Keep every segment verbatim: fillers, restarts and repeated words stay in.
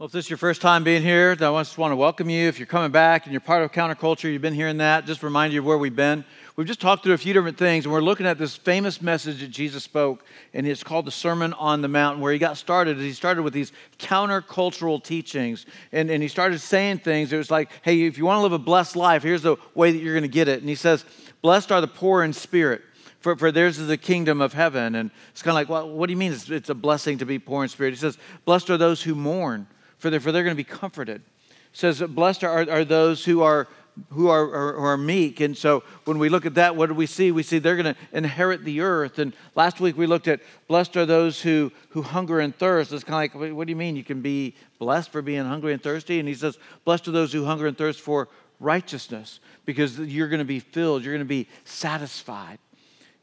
Well, if this is your first time being here, then I just want to welcome you. If you're coming back and you're part of counterculture, you've been hearing that, just remind you of where we've been. We've just talked through a few different things, and we're looking at this famous message that Jesus spoke, and it's called the Sermon on the Mount, where he got started. He started with these countercultural teachings, and, and he started saying things. It was like, hey, if you want to live a blessed life, here's the way that you're going to get it. And he says, blessed are the poor in spirit, For, for theirs is the kingdom of heaven. And it's kind of like, well, what do you mean it's, it's a blessing to be poor in spirit? He says, blessed are those who mourn, for they're, for they're going to be comforted. It says, blessed are, are those who are who are, are, are meek. And so when we look at that, what do we see? We see they're going to inherit the earth. And last week we looked at, blessed are those who, who hunger and thirst. It's kind of like, what do you mean? You can be blessed for being hungry and thirsty? And he says, blessed are those who hunger and thirst for righteousness, because you're going to be filled. You're going to be satisfied.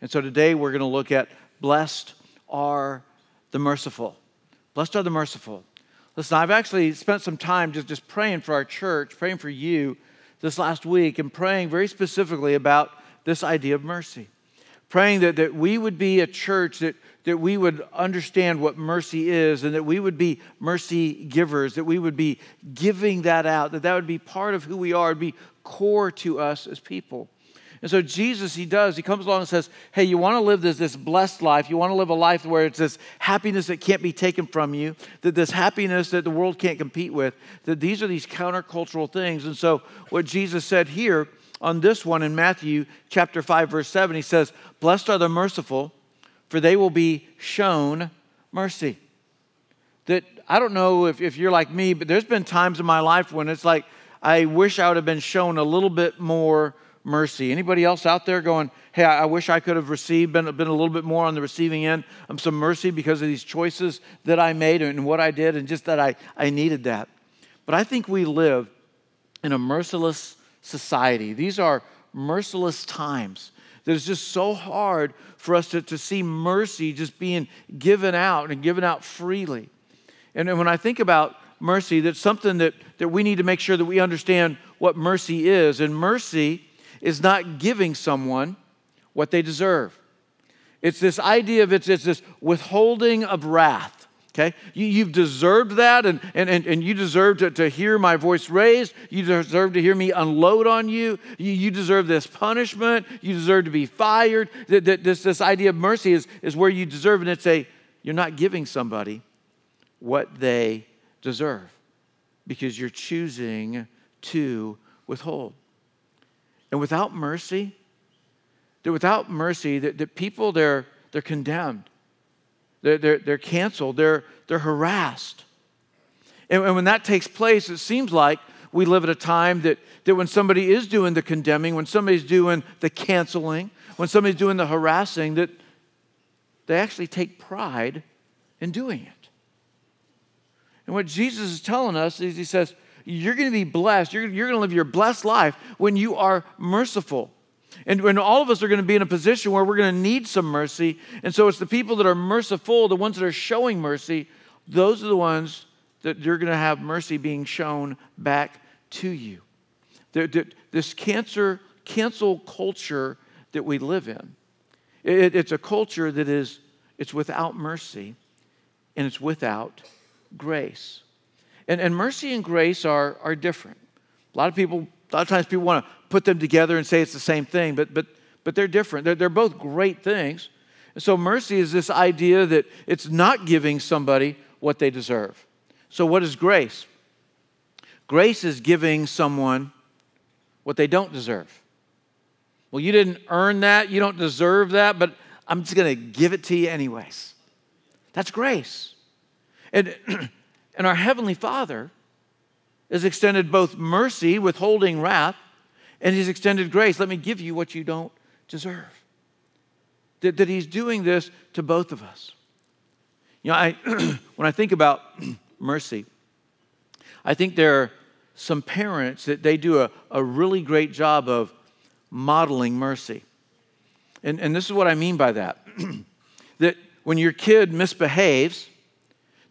And so today we're going to look at blessed are the merciful. Blessed are the merciful. Listen, I've actually spent some time just, just praying for our church, praying for you this last week, and praying very specifically about this idea of mercy. Praying that, that we would be a church that, that we would understand what mercy is, and that we would be mercy givers, that we would be giving that out, that that would be part of who we are, it would be core to us as people. And so Jesus, he does, he comes along and says, hey, you want to live this, this blessed life. You want to live a life where it's this happiness that can't be taken from you, that this happiness that the world can't compete with, that these are these countercultural things. And so what Jesus said here on this one in Matthew chapter five, verse seven, he says, blessed are the merciful, for they will be shown mercy. That I don't know if, if you're like me, but there's been times in my life when it's like, I wish I would have been shown a little bit more mercy. Anybody else out there going, hey, I wish I could have received, been, been a little bit more on the receiving end of some mercy because of these choices that I made and what I did, and just that I, I needed that. But I think we live in a merciless society. These are merciless times. That it's just so hard for us to, to see mercy just being given out and given out freely. And, and when I think about mercy, that's something that, that we need to make sure that we understand what mercy is. And mercy is not giving someone what they deserve. It's this idea of it's, it's this withholding of wrath, okay? You, you've deserved that, and, and, and, and you deserve to, to hear my voice raised. You deserve to hear me unload on you. You, you deserve this punishment. You deserve to be fired. This, this idea of mercy is, is where you deserve, and it's a, you're not giving somebody what they deserve because you're choosing to withhold. And without mercy, that without mercy, that, that people, they're, they're condemned. They're, they're, they're canceled. They're, they're harassed. And, and when that takes place, it seems like we live at a time that, that when somebody is doing the condemning, when somebody's doing the canceling, when somebody's doing the harassing, that they actually take pride in doing it. And what Jesus is telling us is he says, you're going to be blessed. You're, you're going to live your blessed life when you are merciful. And when all of us are going to be in a position where we're going to need some mercy. And so it's the people that are merciful, the ones that are showing mercy, those are the ones that you're going to have mercy being shown back to you. This cancer, cancel culture that we live in, it, it's a culture that is, it's without mercy and it's without grace. And, and mercy and grace are, are different. A lot of people, a lot of times people want to put them together and say it's the same thing, but but but they're different. They're, they're both great things. And so mercy is this idea that it's not giving somebody what they deserve. So what is grace? Grace is giving someone what they don't deserve. Well, you didn't earn that. You don't deserve that, but I'm just going to give it to you anyways. That's grace. And And our Heavenly Father has extended both mercy, withholding wrath, and He's extended grace. Let me give you what you don't deserve. That, that He's doing this to both of us. You know, I, when I think about mercy, I think there are some parents that they do a, a really great job of modeling mercy. And, and this is what I mean by that. That when your kid misbehaves,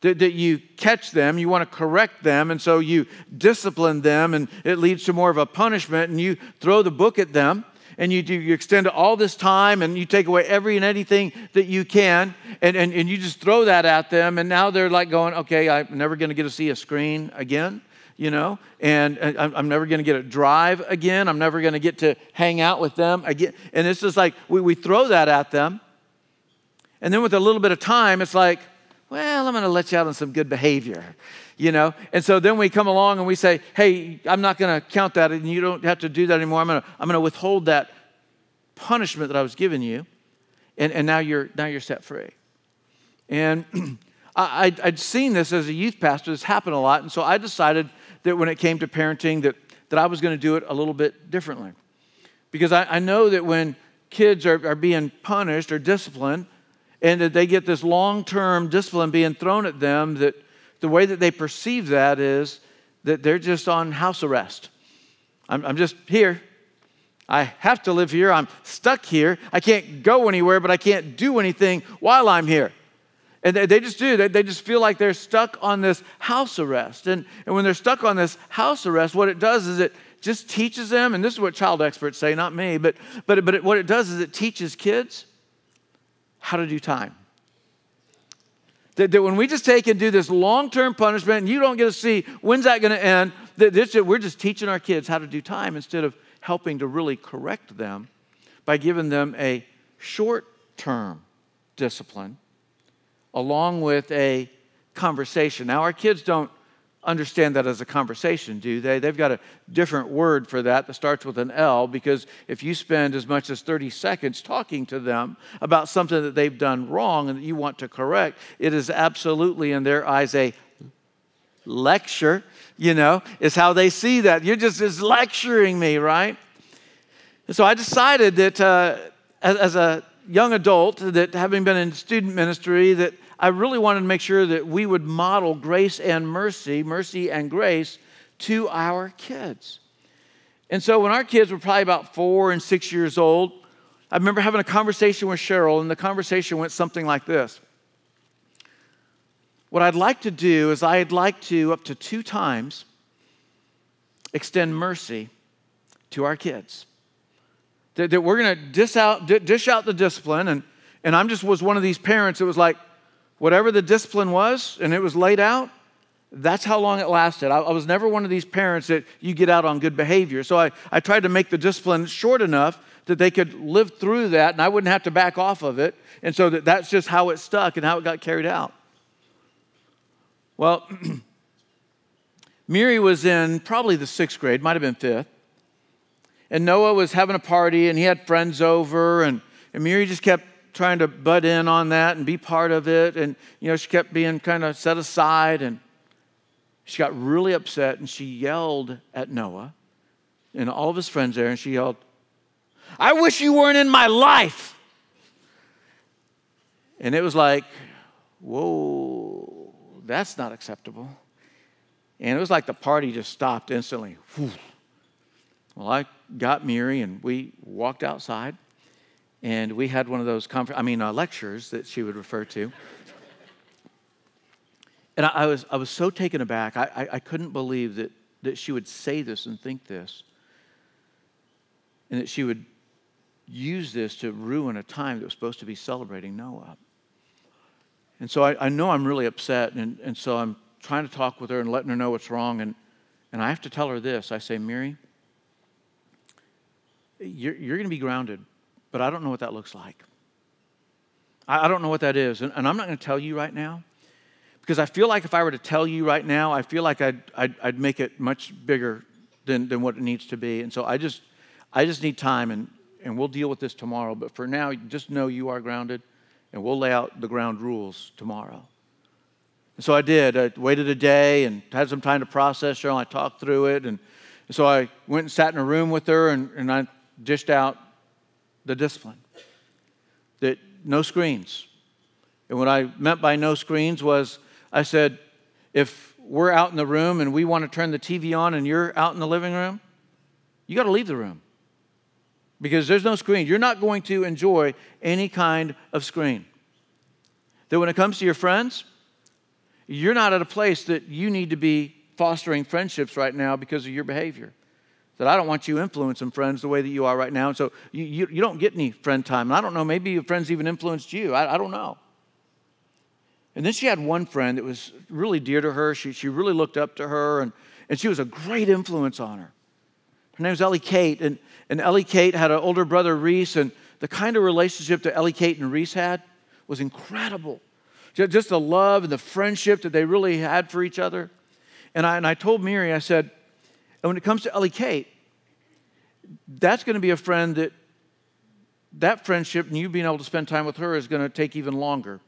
that you catch them, you want to correct them, and so you discipline them, and it leads to more of a punishment, and you throw the book at them, and you do, you extend all this time, and you take away every and anything that you can, and, and, and you just throw that at them, and now they're like going, okay, I'm never going to get to see a screen again, you know, and, and I'm never going to get a drive again. I'm never going to get to hang out with them again. And it's just like we, we throw that at them, and then with a little bit of time, it's like, well, I'm going to let you out on some good behavior, you know. And so then we come along and we say, hey, I'm not going to count that, and you don't have to do that anymore. I'm going to, I'm going to withhold that punishment that I was giving you, and, and now you're now you're set free. And I, I'd, I'd seen this as a youth pastor. This happened a lot, and so I decided that when it came to parenting that, that I was going to do it a little bit differently, because I, I know that when kids are, are being punished or disciplined, and that they get this long-term discipline being thrown at them, that the way that they perceive that is that they're just on house arrest. I'm, I'm just here. I have to live here. I'm stuck here. I can't go anywhere, but I can't do anything while I'm here. And they, they just do. They, they just feel like they're stuck on this house arrest. And, and when they're stuck on this house arrest, what it does is it just teaches them, and this is what child experts say, not me, but, but, but it, what it does is it teaches kids how to do time. That, that when we just take and do this long-term punishment, and you don't get to see when's that going to end, that this, we're just teaching our kids how to do time instead of helping to really correct them by giving them a short-term discipline along with a conversation. Now, our kids don't understand that as a conversation, do they? They've got a different word for that that starts with an L, because if you spend as much as thirty seconds talking to them about something that they've done wrong and that you want to correct, it is absolutely in their eyes a lecture, you know, is how they see that. You're just, just lecturing me, right? And so I decided that uh, as, as a young adult, that having been in student ministry, that I really wanted to make sure that we would model grace and mercy, mercy and grace to our kids. And so when our kids were probably about four and six years old, I remember having a conversation with Cheryl, and the conversation went something like this. What I'd like to do is I'd like to, up to two times, extend mercy to our kids. That, that we're going to dish out, dish out the discipline, and, and I'm just was one of these parents that was like, whatever the discipline was, and it was laid out, that's how long it lasted. I, I was never one of these parents that you get out on good behavior. So I, I tried to make the discipline short enough that they could live through that, and I wouldn't have to back off of it. And so that, that's just how it stuck and how it got carried out. Well, Miri was in probably the sixth grade, might have been fifth. And Noah was having a party, and he had friends over, and, and Miri just kept trying to butt in on that and be part of it. And, you know, she kept being kind of set aside, and she got really upset, and she yelled at Noah and all of his friends there, and she yelled, "I wish you weren't in my life." And it was like, whoa, that's not acceptable. And it was like the party just stopped instantly. Whew. Well, I got Miri, and we walked outside. And we had one of those, confer- I mean, uh, lectures that she would refer to. And I, I was I was so taken aback. I, I, I couldn't believe that, that she would say this and think this. And that she would use this to ruin a time that was supposed to be celebrating Noah. And so I, I know I'm really upset. And, and so I'm trying to talk with her and letting her know what's wrong. And, and I have to tell her this. I say, "Miri, you're, you're going to be grounded. But I don't know what that looks like. I, I don't know what that is. And, and I'm not going to tell you right now, because I feel like if I were to tell you right now, I feel like I'd, I'd, I'd make it much bigger than, than what it needs to be. And so I just I just need time, and, and we'll deal with this tomorrow. But for now, just know you are grounded, and we'll lay out the ground rules tomorrow." And so I did. I waited a day and had some time to process her, and I talked through it. And so I went and sat in a room with her, and, and I dished out the discipline, that no screens. And what I meant by no screens was, I said, if we're out in the room and we want to turn the T V on and you're out in the living room, you got to leave the room, because there's no screen. You're not going to enjoy any kind of screen. That when it comes to your friends, you're not at a place that you need to be fostering friendships right now because of your behavior. that I don't want you influencing friends the way that you are right now. And so you, you, you don't get any friend time. And I don't know, maybe your friends even influenced you. I, I don't know. And then she had one friend that was really dear to her. She, she really looked up to her, and, and she was a great influence on her. Her name was Ellie Kate, and, and Ellie Kate had an older brother, Reese, and the kind of relationship that Ellie Kate and Reese had was incredible. Just the love and the friendship that they really had for each other. And I, and I told Miri, I said, and when it comes to Ellie Kate, that's going to be a friend that, that friendship and you being able to spend time with her is going to take even longer.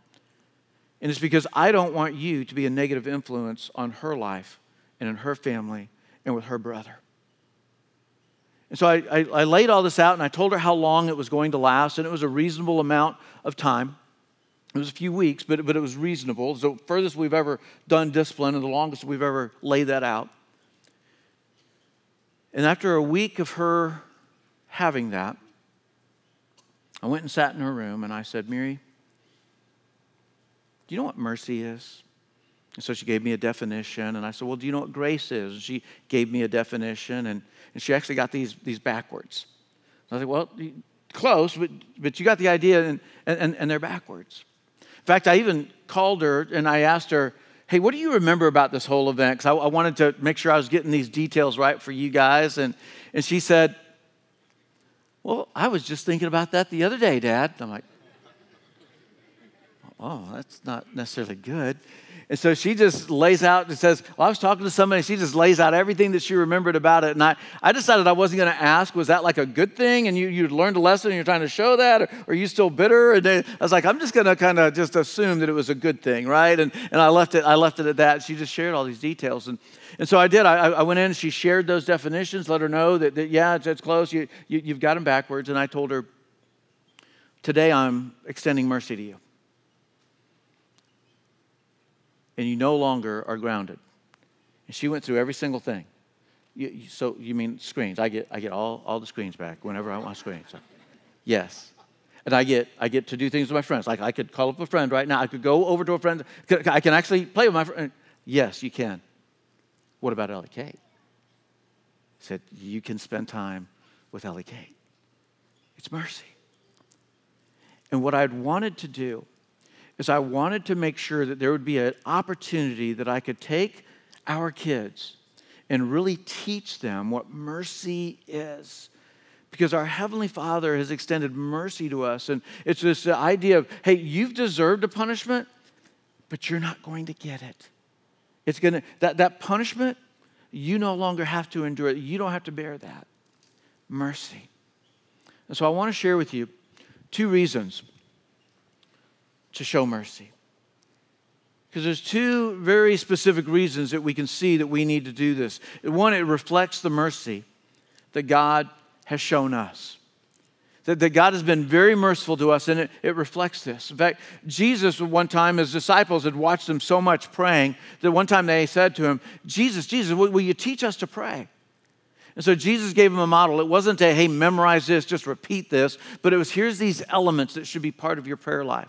And it's because I don't want you to be a negative influence on her life and in her family and with her brother. And so I, I, I laid all this out, and I told her how long it was going to last, and it was a reasonable amount of time. It was a few weeks, but, but it was reasonable. So furthest we've ever done discipline and the longest we've ever laid that out. And after a week of her having that, I went and sat in her room, and I said, Miri, do you know what mercy is? And so she gave me a definition, and I said, well, do you know what grace is? And she gave me a definition, and, and she actually got these, these backwards. And I said, well, close, but, but you got the idea, and, and, and they're backwards. In fact, I even called her, and I asked her, hey, what do you remember about this whole event? Because I, I wanted to make sure I was getting these details right for you guys. And, and she said, well, I was just thinking about that the other day, Dad. And I'm like, oh, that's not necessarily good. And so she just lays out and says, well, I was talking to somebody. She just lays out everything that she remembered about it. And I, I decided I wasn't going to ask, was that like a good thing? And you, you learned a lesson and you're trying to show that? Or, or are you still bitter? And then I was like, I'm just going to kind of just assume that it was a good thing, right? And and I left it I left it at that. She just shared all these details. And and so I did. I, I went in and she shared those definitions, let her know that, that yeah, it's, it's close. You, you, you've got them backwards. And I told her, today I'm extending mercy to you. And you no longer are grounded. And she went through every single thing. You, you, so you mean screens? I get I get all, all the screens back whenever I want screens. So, yes, and I get I get to do things with my friends. Like I could call up a friend right now. I could go over to a friend. I can actually play with my friend. Yes, you can. What about Ellie Kate? I said you can spend time with Ellie Kate. It's mercy. And what I'd wanted to do is I wanted to make sure that there would be an opportunity that I could take our kids and really teach them what mercy is. Because our Heavenly Father has extended mercy to us. And it's this idea of, hey, you've deserved a punishment, but you're not going to get it. It's gonna that, that punishment, you no longer have to endure it. You don't have to bear that. Mercy. And so I want to share with you two reasons to show mercy. Because there's two very specific reasons that we can see that we need to do this. One, it reflects the mercy that God has shown us. That, that God has been very merciful to us, and it, it reflects this. In fact, Jesus, one time, his disciples had watched him so much praying that one time they said to him, Jesus, Jesus, will, will you teach us to pray? And so Jesus gave him a model. It wasn't a, hey, memorize this, just repeat this, but it was, here's these elements that should be part of your prayer life.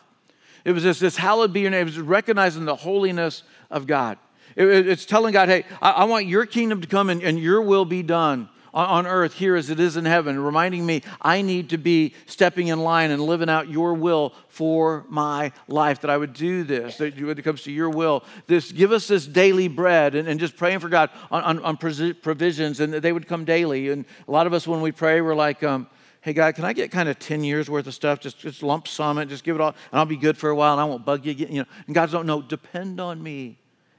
It was this, this hallowed be your name. It was recognizing the holiness of God. It, it, it's telling God, hey, I, I want your kingdom to come and, and your will be done on, on earth here as it is in heaven. Reminding me, I need to be stepping in line and living out your will for my life. That I would do this, that when it comes to your will. This, give us this daily bread, and, and just praying for God on, on, on provisions. And they would come daily. And a lot of us, when we pray, we're like, um, hey, God, can I get kind of ten years worth of stuff? Just, just lump sum it, just give it all, and I'll be good for a while, and I won't bug you again. You know, and God's don't know, depend on me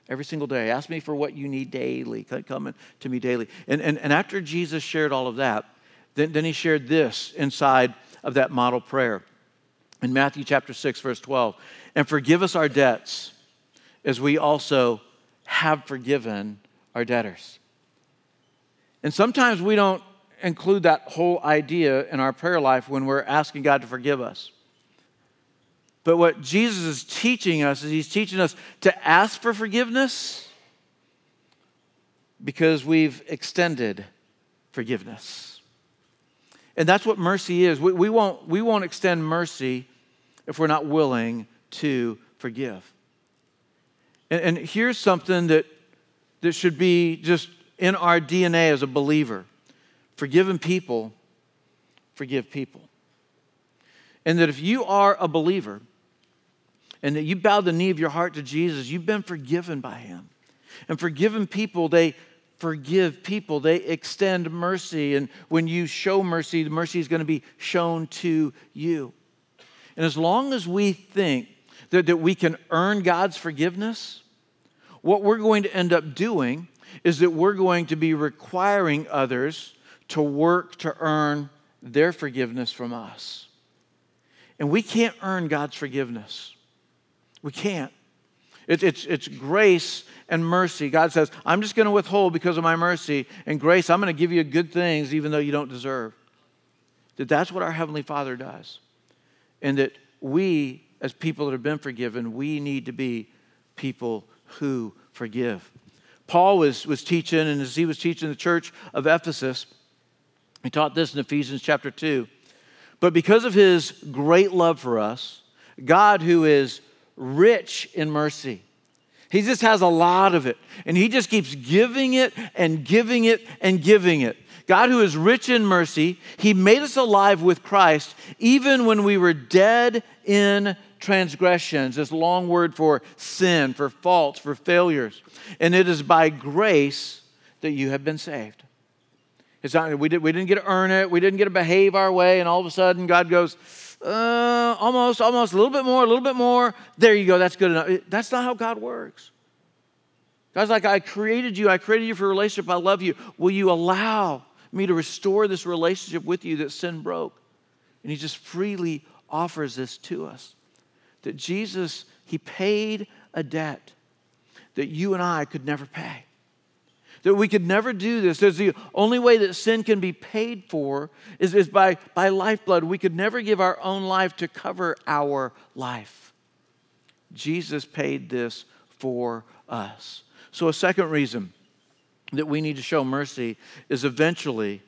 every single day. Ask me for what you need daily. Come to me daily. And, and, and after Jesus shared all of that, then, then he shared this inside of that model prayer. In Matthew chapter six, verse twelve, and forgive us our debts as we also have forgiven our debtors. And sometimes we don't include that whole idea in our prayer life when we're asking God to forgive us. But what Jesus is teaching us is he's teaching us to ask for forgiveness because we've extended forgiveness. And that's what mercy is. We, we won't, we won't extend mercy if we're not willing to forgive. And, and here's something that, that should be just in our D N A as a believer. forgiven people forgive people. And that if you are a believer and that you bow the knee of your heart to Jesus, you've been forgiven by him. And forgiven people, they forgive people. They extend mercy. And when you show mercy, the mercy is going to be shown to you. And as long as we think that, that we can earn God's forgiveness, what we're going to end up doing is that we're going to be requiring others to work to earn their forgiveness from us. And we can't earn God's forgiveness. We can't. It, it's, it's grace and mercy. God says, I'm just going to withhold because of my mercy. And grace, I'm going to give you good things even though you don't deserve. That that's what our Heavenly Father does. And that we, as people that have been forgiven, we need to be people who forgive. Paul was, was teaching, and as he was teaching the church of Ephesus, he taught this in Ephesians chapter two. But because of his great love for us, God, who is rich in mercy, he just has a lot of it. And he just keeps giving it and giving it and giving it. God, who is rich in mercy, he made us alive with Christ even when we were dead in transgressions. This long word for sin, for faults, for failures. And it is by grace that you have been saved. It's not, we, did, we didn't get to earn it. We didn't get to behave our way. And all of a sudden God goes, uh, almost, almost, a little bit more, a little bit more. There you go. That's good enough. That's not how God works. God's like, I created you. I created you for a relationship. I love you. Will you allow me to restore this relationship with you that sin broke? And he just freely offers this to us. That Jesus, he paid a debt that you and I could never pay. That we could never do this. There's the only way that sin can be paid for is, is by, by lifeblood. We could never give our own life to cover our life. Jesus paid this for us. So a second reason that we need to show mercy is eventually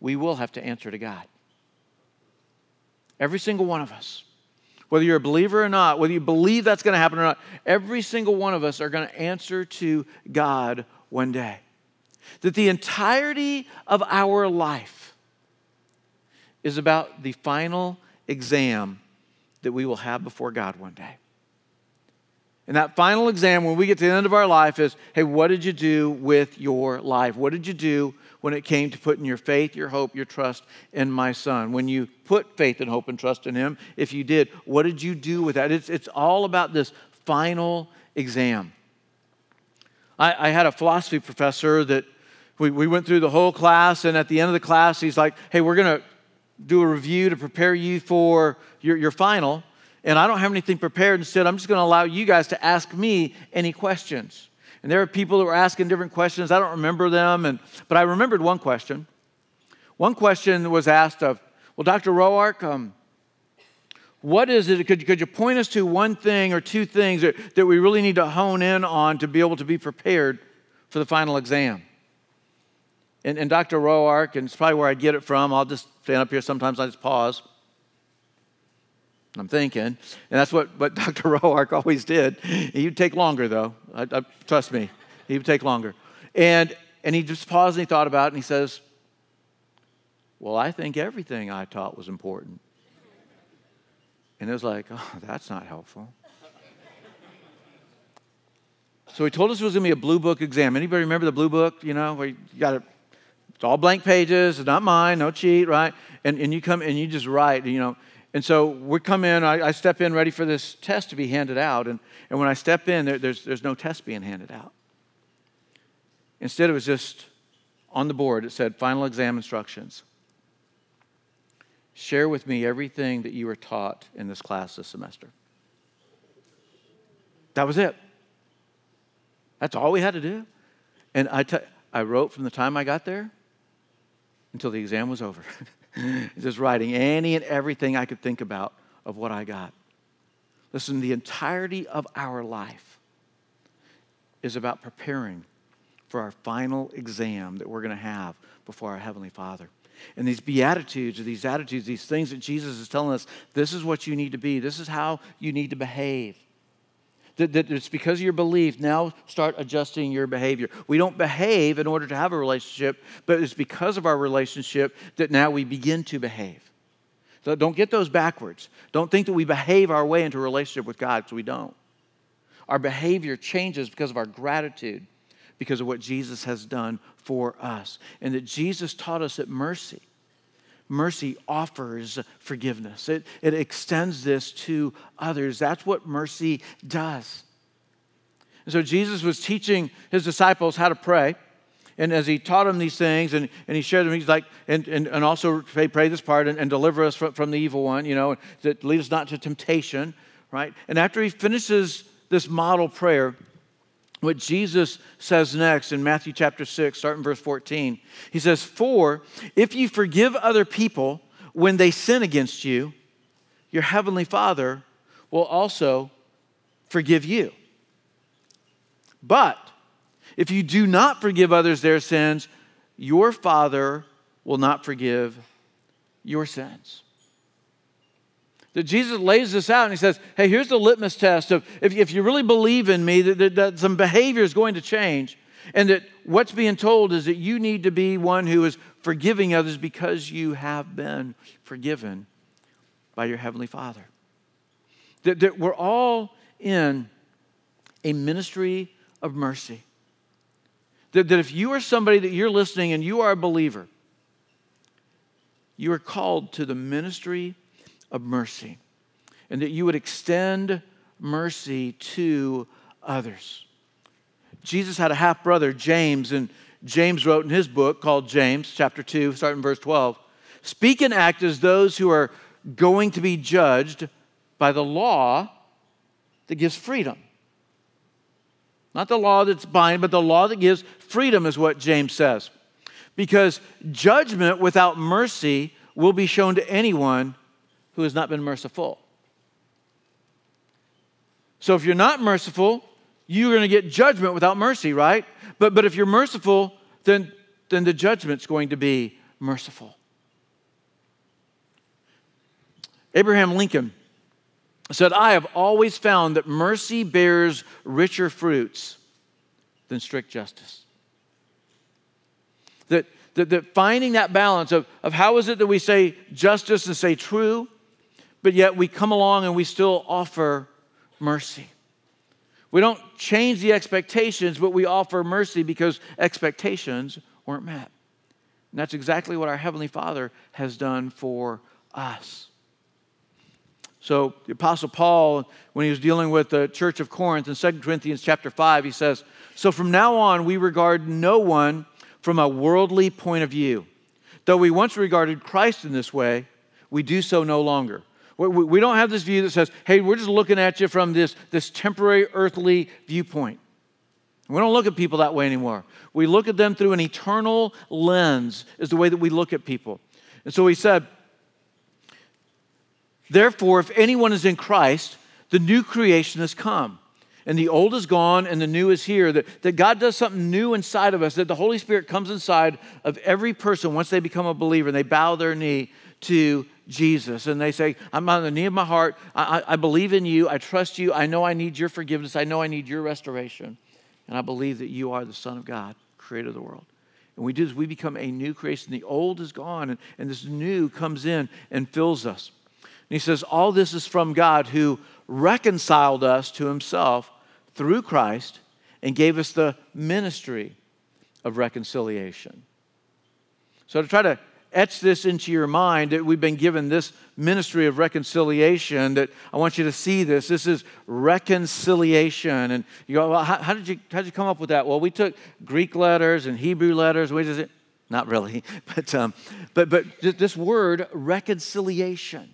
we will have to answer to God. Every single one of us, whether you're a believer or not, whether you believe that's going to happen or not, every single one of us are going to answer to God one day. That the entirety of our life is about the final exam that we will have before God one day. And that final exam, when we get to the end of our life, is, hey, what did you do with your life? What did you do when it came to putting your faith, your hope, your trust in my son? When you put faith and hope and trust in him, if you did, what did you do with that? It's, it's all about this final exam. I, I had a philosophy professor that we, we went through the whole class, and at the end of the class, he's like, hey, we're going to do a review to prepare you for your, your final. And I don't have anything prepared. Instead, I'm just going to allow you guys to ask me any questions. And there are people that were asking different questions. I don't remember them, and but I remembered one question. One question was asked of, well, Doctor Roark, um, what is it? Could, could you point us to one thing or two things that, that we really need to hone in on to be able to be prepared for the final exam? And, and Doctor Roark, and it's probably where I get it from. I'll just stand up here. Sometimes I just pause. I'm thinking, and that's what, what Doctor Roark always did. He would take longer, though. I, I, trust me, he would take longer. And and he just paused and he thought about it, and he says, well, I think everything I taught was important. And it was like, oh, that's not helpful. So he told us it was going to be a blue book exam. Anybody remember the blue book, you know, where you got to, it's all blank pages, it's not mine, no cheat, right? And and you come and you just write, you know. And so we come in, I, I step in ready for this test to be handed out. And, and when I step in, there, there's, there's no test being handed out. Instead, it was just on the board. It said, final exam instructions. Share with me everything that you were taught in this class this semester. That was it. That's all we had to do. And I, t- I wrote from the time I got there until the exam was over. Just writing any and everything I could think about of what I got. Listen, the entirety of our life is about preparing for our final exam that we're going to have before our Heavenly Father. And these beatitudes, or these attitudes, these things that Jesus is telling us, this is what you need to be. This is how you need to behave. that, that it's because of your belief. Now start adjusting your behavior. We don't behave in order to have a relationship, but it's because of our relationship that now we begin to behave. So don't get those backwards. Don't think that we behave our way into a relationship with God, because we don't. Our behavior changes because of our gratitude, because of what Jesus has done for us. And that Jesus taught us that mercy, mercy offers forgiveness. It, it extends this to others. That's what mercy does. And so Jesus was teaching his disciples how to pray. And as he taught them these things and, and he shared them, he's like, and, and, and also pray, pray this part and, and deliver us from, from the evil one, you know, that lead us not to temptation, right? And after he finishes this model prayer, what Jesus says next in Matthew chapter six, starting verse fourteen, he says, "For if you forgive other people when they sin against you, your heavenly Father will also forgive you. But if you do not forgive others their sins, your Father will not forgive your sins." That Jesus lays this out and he says, hey, here's the litmus test of if, if you really believe in me, that, that, that some behavior is going to change, and that what's being told is that you need to be one who is forgiving others because you have been forgiven by your Heavenly Father. That, that we're all in a ministry of mercy. That, that if you are somebody that you're listening and you are a believer, you are called to the ministry of of mercy, and that you would extend mercy to others. Jesus had a half-brother, James, and James wrote in his book called James, chapter two, starting verse twelve, "Speak and act as those who are going to be judged by the law that gives freedom." Not the law that's binding, but the law that gives freedom is what James says. "Because judgment without mercy will be shown to anyone who has not been merciful." So if you're not merciful, you're going to get judgment without mercy, right? But but if you're merciful, then, then the judgment's going to be merciful. Abraham Lincoln said, "I have always found that mercy bears richer fruits than strict justice." That, that, that finding that balance of, of how is it that we say justice and say true, but yet we come along and we still offer mercy. We don't change the expectations, but we offer mercy because expectations weren't met. And that's exactly what our Heavenly Father has done for us. So the Apostle Paul, when he was dealing with the church of Corinth in Second Corinthians chapter five, he says, "So from now on we regard no one from a worldly point of view. Though we once regarded Christ in this way, we do so no longer." We don't have this view that says, hey, we're just looking at you from this, this temporary earthly viewpoint. We don't look at people that way anymore. We look at them through an eternal lens is the way that we look at people. And so he said, "Therefore, if anyone is in Christ, the new creation has come. And the old is gone and the new is here." That, that God does something new inside of us, that the Holy Spirit comes inside of every person once they become a believer and they bow their knee to Jesus. And they say, I'm on the knee of my heart. I, I, I believe in you. I trust you. I know I need your forgiveness. I know I need your restoration. And I believe that you are the Son of God, creator of the world. And we do this. We become a new creation. The old is gone and, and this new comes in and fills us. And he says, all this is from God, who reconciled us to himself through Christ and gave us the ministry of reconciliation. So to try to etch this into your mind, that we've been given this ministry of reconciliation, that I want you to see this. This is reconciliation. And you go, well, how, how did you how did you come up with that? Well, we took Greek letters and Hebrew letters. What is it? Not really, but um, but but this word reconciliation.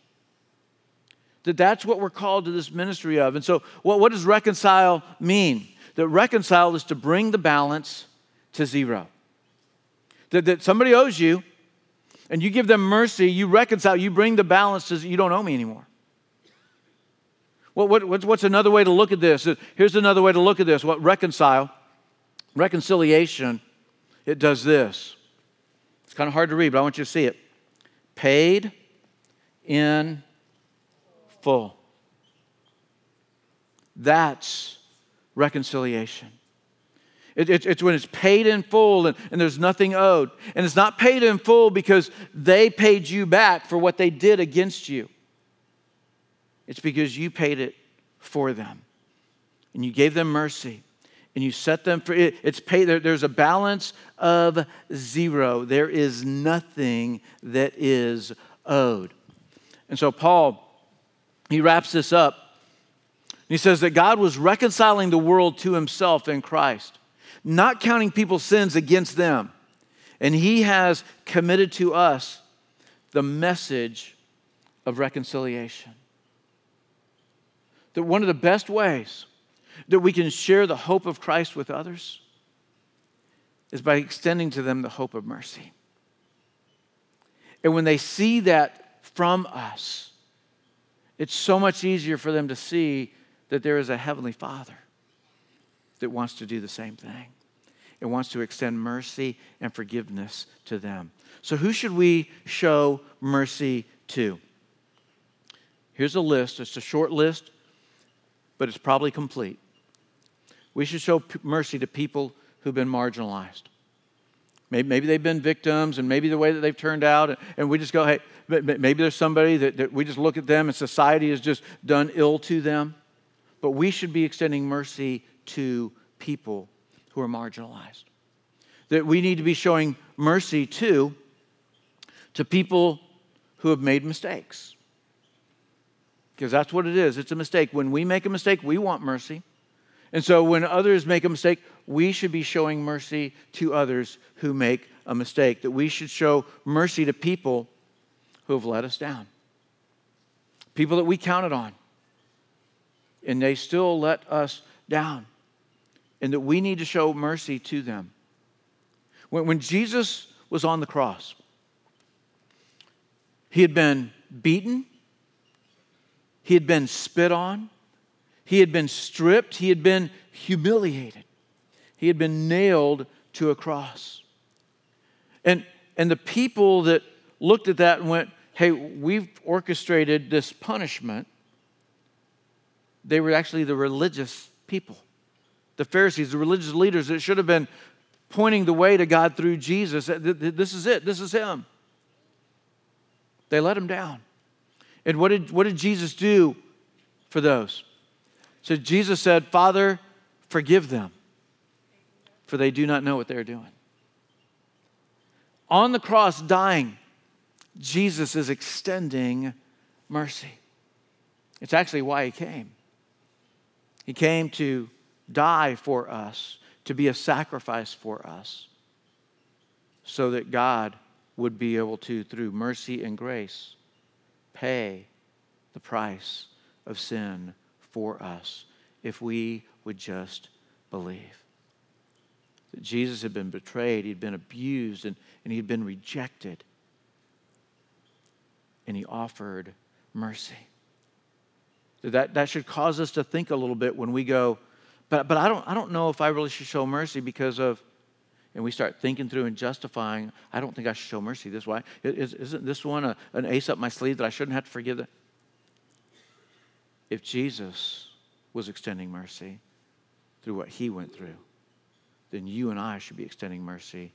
That that's what we're called to this ministry of. And so what, what does reconcile mean? That reconcile is to bring the balance to zero. That, that somebody owes you, and you give them mercy, you reconcile, you bring the balance to you don't owe me anymore. Well, what, what's, what's another way to look at this? Here's another way to look at this. What reconcile, reconciliation, it does this. It's kind of hard to read, but I want you to see it. Paid in full. That's reconciliation. It, it, it's when it's paid in full and, and there's nothing owed. And it's not paid in full because they paid you back for what they did against you. It's because you paid it for them. And you gave them mercy. And you set them free. It, it's paid. There, there's a balance of zero. There is nothing that is owed. And so Paul, he wraps this up. He says that God was reconciling the world to himself in Christ, not counting people's sins against them. And he has committed to us the message of reconciliation. That one of the best ways that we can share the hope of Christ with others is by extending to them the hope of mercy. And when they see that from us, it's so much easier for them to see that there is a Heavenly Father that wants to do the same thing. It wants to extend mercy and forgiveness to them. So who should we show mercy to? Here's a list. It's a short list, but it's probably complete. We should show p- mercy to people who've been marginalized. Maybe, maybe they've been victims, and maybe the way that they've turned out, and, and we just go, hey, maybe there's somebody that, that we just look at them and society has just done ill to them. But we should be extending mercy to people who are marginalized. That we need to be showing mercy to, to people who have made mistakes. Because that's what it is. It's a mistake. When we make a mistake, we want mercy. And so when others make a mistake, we should be showing mercy to others who make a mistake. That we should show mercy to people who have let us down. People that we counted on. And they still let us down. And that we need to show mercy to them. When, when Jesus was on the cross, he had been beaten. He had been spit on. He had been stripped. He had been humiliated. He had been nailed to a cross. And, and the people that looked at that and went, hey, we've orchestrated this punishment, they were actually the religious people. The Pharisees, the religious leaders that should have been pointing the way to God through Jesus. This is it. This is him. They let him down. And what did, what did Jesus do for those? So Jesus said, Father, forgive them, for they do not know what they're doing. On the cross dying, Jesus is extending mercy. It's actually why he came. He came to die for us, to be a sacrifice for us, so that God would be able to, through mercy and grace, pay the price of sin for us if we would just believe. That Jesus had been betrayed, he'd been abused, and, and he'd been rejected. And he offered mercy. So that, that should cause us to think a little bit when we go, but, but I don't, I don't know if I really should show mercy because of, and we start thinking through and justifying, I don't think I should show mercy this way. Is, isn't this one a, an ace up my sleeve that I shouldn't have to forgive that? If Jesus was extending mercy through what he went through, then you and I should be extending mercy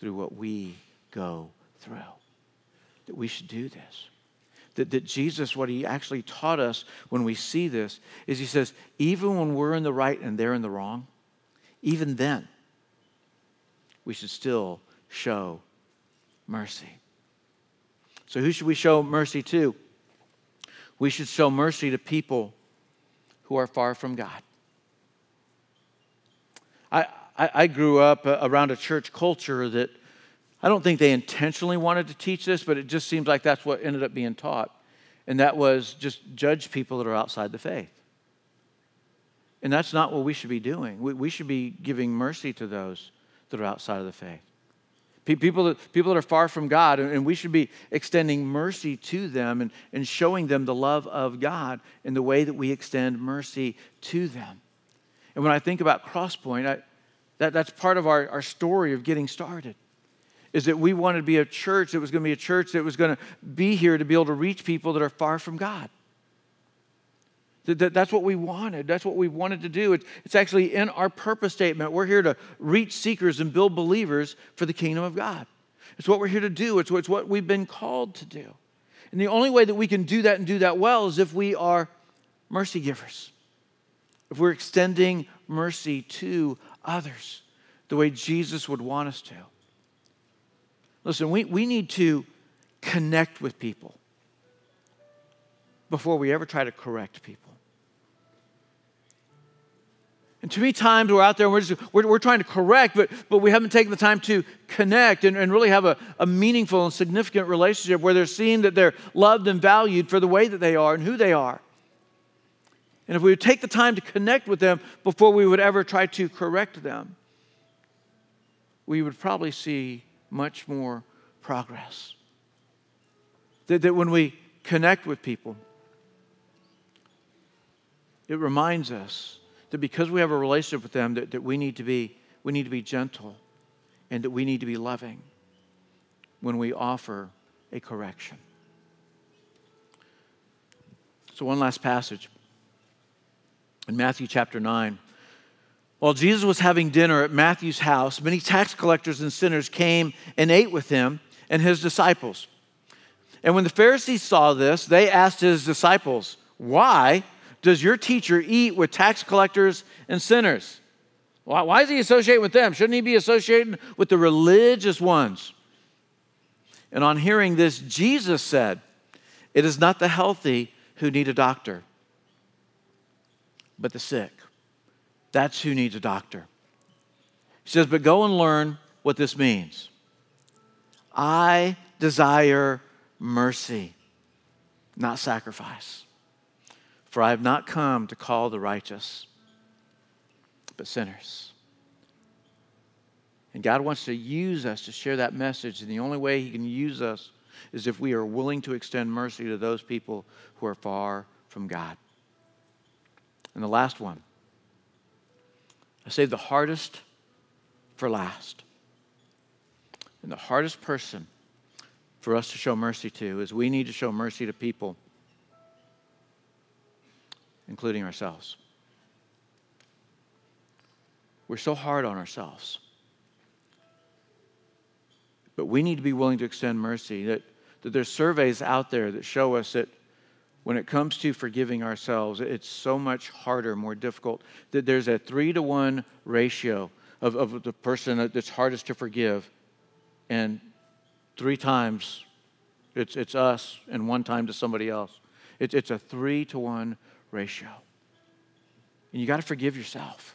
through what we go through. That we should do this. That, that Jesus, what he actually taught us when we see this, is he says, even when we're in the right and they're in the wrong, even then, we should still show mercy. So who should we show mercy to? We should show mercy to people who are far from God. I, I, I grew up around a church culture that I don't think they intentionally wanted to teach this, but it just seems like that's what ended up being taught. And that was just judge people that are outside the faith. And that's not what we should be doing. We, we should be giving mercy to those that are outside of the faith. People that, people that are far from God, and we should be extending mercy to them and, and showing them the love of God in the way that we extend mercy to them. And when I think about Crosspoint, I, that, that's part of our, our story of getting started, is that we wanted to be a church that was going to be a church that was going to be here to be able to reach people that are far from God. That's what we wanted. That's what we wanted to do. It's actually in our purpose statement. We're here to reach seekers and build believers for the kingdom of God. It's what we're here to do. It's what we've been called to do. And the only way that we can do that and do that well is if we are mercy givers, if we're extending mercy to others the way Jesus would want us to. Listen, we, we need to connect with people before we ever try to correct people. And too many times we're out there and we're, just, we're, we're trying to correct, but, but we haven't taken the time to connect and, and really have a, a meaningful and significant relationship where they're seeing that they're loved and valued for the way that they are and who they are. And if we would take the time to connect with them before we would ever try to correct them, we would probably see much more progress. That, that when we connect with people, it reminds us that because we have a relationship with them, that, that we need to be we need to be gentle and that we need to be loving when we offer a correction. So one last passage. In Matthew chapter nine, while Jesus was having dinner at Matthew's house, many tax collectors and sinners came and ate with him and his disciples. And when the Pharisees saw this, they asked his disciples, "Why does your teacher eat with tax collectors and sinners? Why, why is he associating with them? Shouldn't he be associating with the religious ones?" And on hearing this, Jesus said, "It is not the healthy who need a doctor, but the sick. That's who needs a doctor." He says, "But go and learn what this means. I desire mercy, not sacrifice. For I have not come to call the righteous, but sinners." And God wants to use us to share that message. And the only way he can use us is if we are willing to extend mercy to those people who are far from God. And the last one, I saved the hardest for last. And the hardest person for us to show mercy to is we need to show mercy to people, including ourselves. We're so hard on ourselves. But we need to be willing to extend mercy. That, that there's surveys out there that show us that when it comes to forgiving ourselves, it's so much harder, more difficult, that there's a three to one ratio of, of the person that's hardest to forgive, and three times it's, it's us and one time to somebody else. It, it's a three to one ratio. And you got to forgive yourself.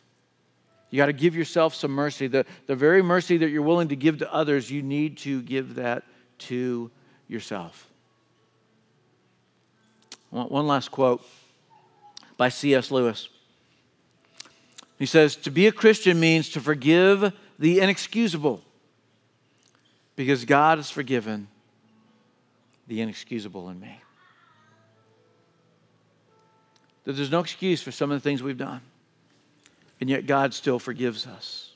You got to give yourself some mercy. The, the very mercy that you're willing to give to others, you need to give that to yourself. One last quote by C S Lewis. He says, "To be a Christian means to forgive the inexcusable, because God has forgiven the inexcusable in me." That there's no excuse for some of the things we've done, and yet God still forgives us.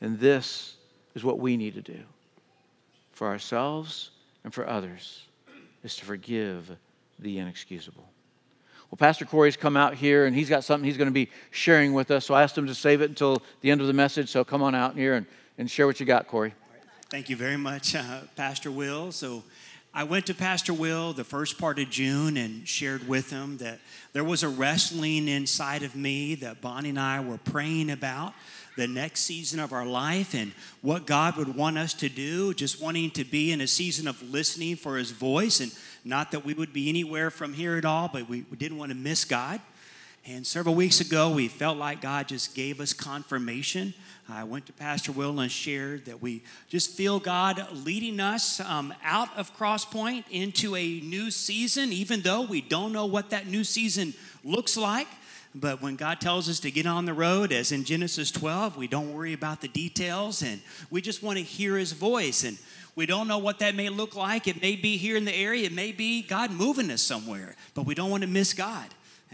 And this is what we need to do for ourselves and for others, is to forgive the inexcusable. Well, Pastor Corey's come out here, and he's got something he's going to be sharing with us, so I asked him to save it until the end of the message, so come on out here and, and share what you got, Corey. Thank you very much, uh, Pastor Will. So I went to Pastor Will the first part of June and shared with him that there was a wrestling inside of me that Bonnie and I were praying about the next season of our life and what God would want us to do, just wanting to be in a season of listening for his voice. And not that we would be anywhere from here at all, but we, we didn't want to miss God. And several weeks ago, we felt like God just gave us confirmation. I went to Pastor Will and shared that we just feel God leading us um, out of Crosspoint into a new season, even though we don't know what that new season looks like. But when God tells us to get on the road, as in Genesis twelve, we don't worry about the details, and we just want to hear his voice. And we don't know what that may look like. It may be here in the area. It may be God moving us somewhere, but we don't want to miss God.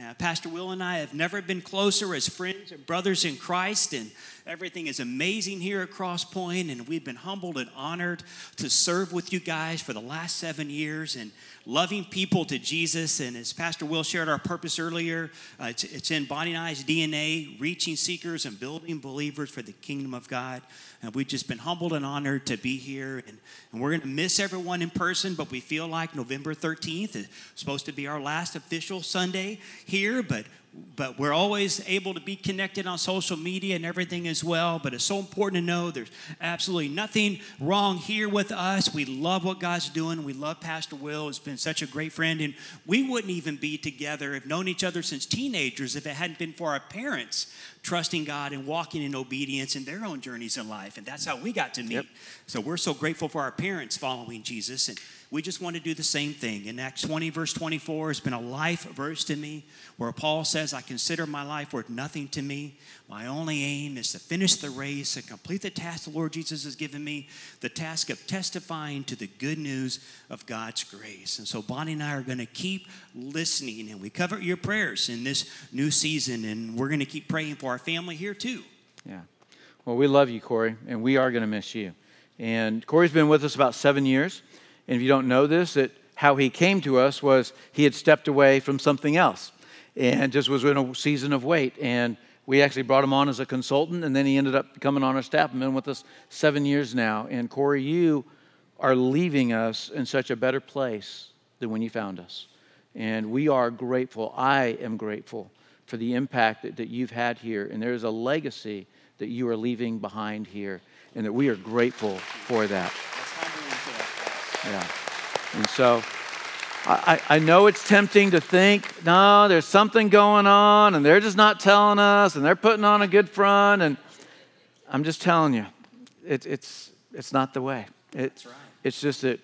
Uh, Pastor Will and I have never been closer as friends and brothers in Christ, and Everything is amazing here at Crosspoint, and we've been humbled and honored to serve with you guys for the last seven years and loving people to Jesus. And as Pastor Will shared our purpose earlier, uh, it's, it's in Bonnie and I's D N A, reaching seekers and building believers for the kingdom of God. And we've just been humbled and honored to be here. And, and we're going to miss everyone in person, but we feel like November thirteenth is supposed to be our last official Sunday here, but But we're always able to be connected on social media and everything as well. But it's so important to know there's absolutely nothing wrong here with us. We love what God's doing. We love Pastor Will. He's been such a great friend. And we wouldn't even be together, have known each other since teenagers, if it hadn't been for our parents trusting God and walking in obedience in their own journeys in life. And that's how we got to meet. Yep. So we're so grateful for our parents following Jesus. And we just want to do the same thing. In Acts twenty, verse twenty-four, it's been a life verse to me, where Paul says, I consider my life worth nothing to me. My only aim is to finish the race and complete the task the Lord Jesus has given me, the task of testifying to the good news of God's grace. And so Bonnie and I are going to keep listening, and we cover your prayers in this new season, and we're going to keep praying for our family here too. Yeah. Well, we love you, Corey, and we are going to miss you. And Corey's been with us about seven years. And if you don't know this, that how he came to us was he had stepped away from something else and just was in a season of wait. And we actually brought him on as a consultant, and then he ended up coming on our staff and been with us seven years now. And Corey, you are leaving us in such a better place than when you found us. And we are grateful. I am grateful for the impact that, that you've had here. And there is a legacy that you are leaving behind here, and that we are grateful for that. Yeah. And so I, I know it's tempting to think, no, there's something going on, and they're just not telling us, and they're putting on a good front. And I'm just telling you, it, it's it's not the way. It, That's right. It's just that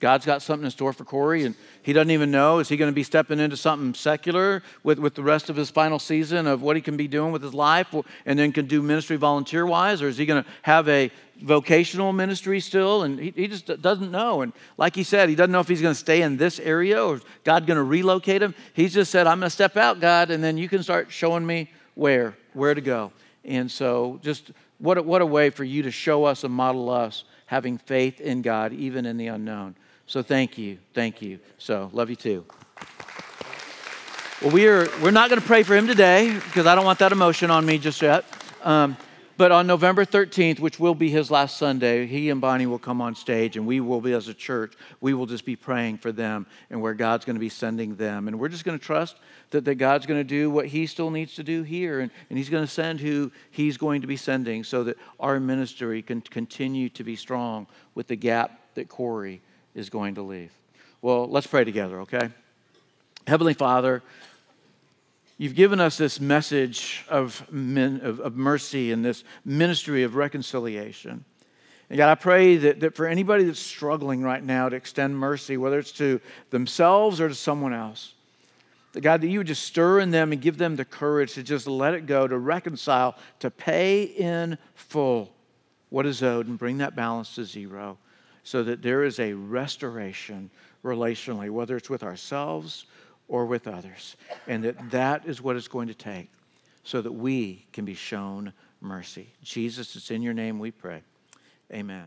God's got something in store for Corey, and he doesn't even know. Is he going to be stepping into something secular with, with the rest of his final season of what he can be doing with his life, and then can do ministry volunteer-wise? Or is he going to have a vocational ministry still? And he, he just doesn't know. And like he said, he doesn't know if he's going to stay in this area or God going to relocate him. He's just said, I'm going to step out, God, and then you can start showing me where, where to go. And so just what a, what a way for you to show us and model us having faith in God, even in the unknown. So thank you, thank you. So love you too. Well, we are, we're not going to pray for him today because I don't want that emotion on me just yet. Um, but on November thirteenth, which will be his last Sunday, he and Bonnie will come on stage, and we will be, as a church, we will just be praying for them and where God's going to be sending them. And we're just going to trust that, that God's going to do what he still needs to do here, and, and he's going to send who he's going to be sending so that our ministry can continue to be strong with the gap that Corey is going to leave. Well, let's pray together, okay? Heavenly Father, you've given us this message of, men, of, of mercy and this ministry of reconciliation. And God, I pray that, that for anybody that's struggling right now to extend mercy, whether it's to themselves or to someone else, that God, that you would just stir in them and give them the courage to just let it go, to reconcile, to pay in full what is owed and bring that balance to zero, so that there is a restoration relationally, whether it's with ourselves or with others, and that that is what it's going to take so that we can be shown mercy. Jesus, it's in your name we pray. Amen.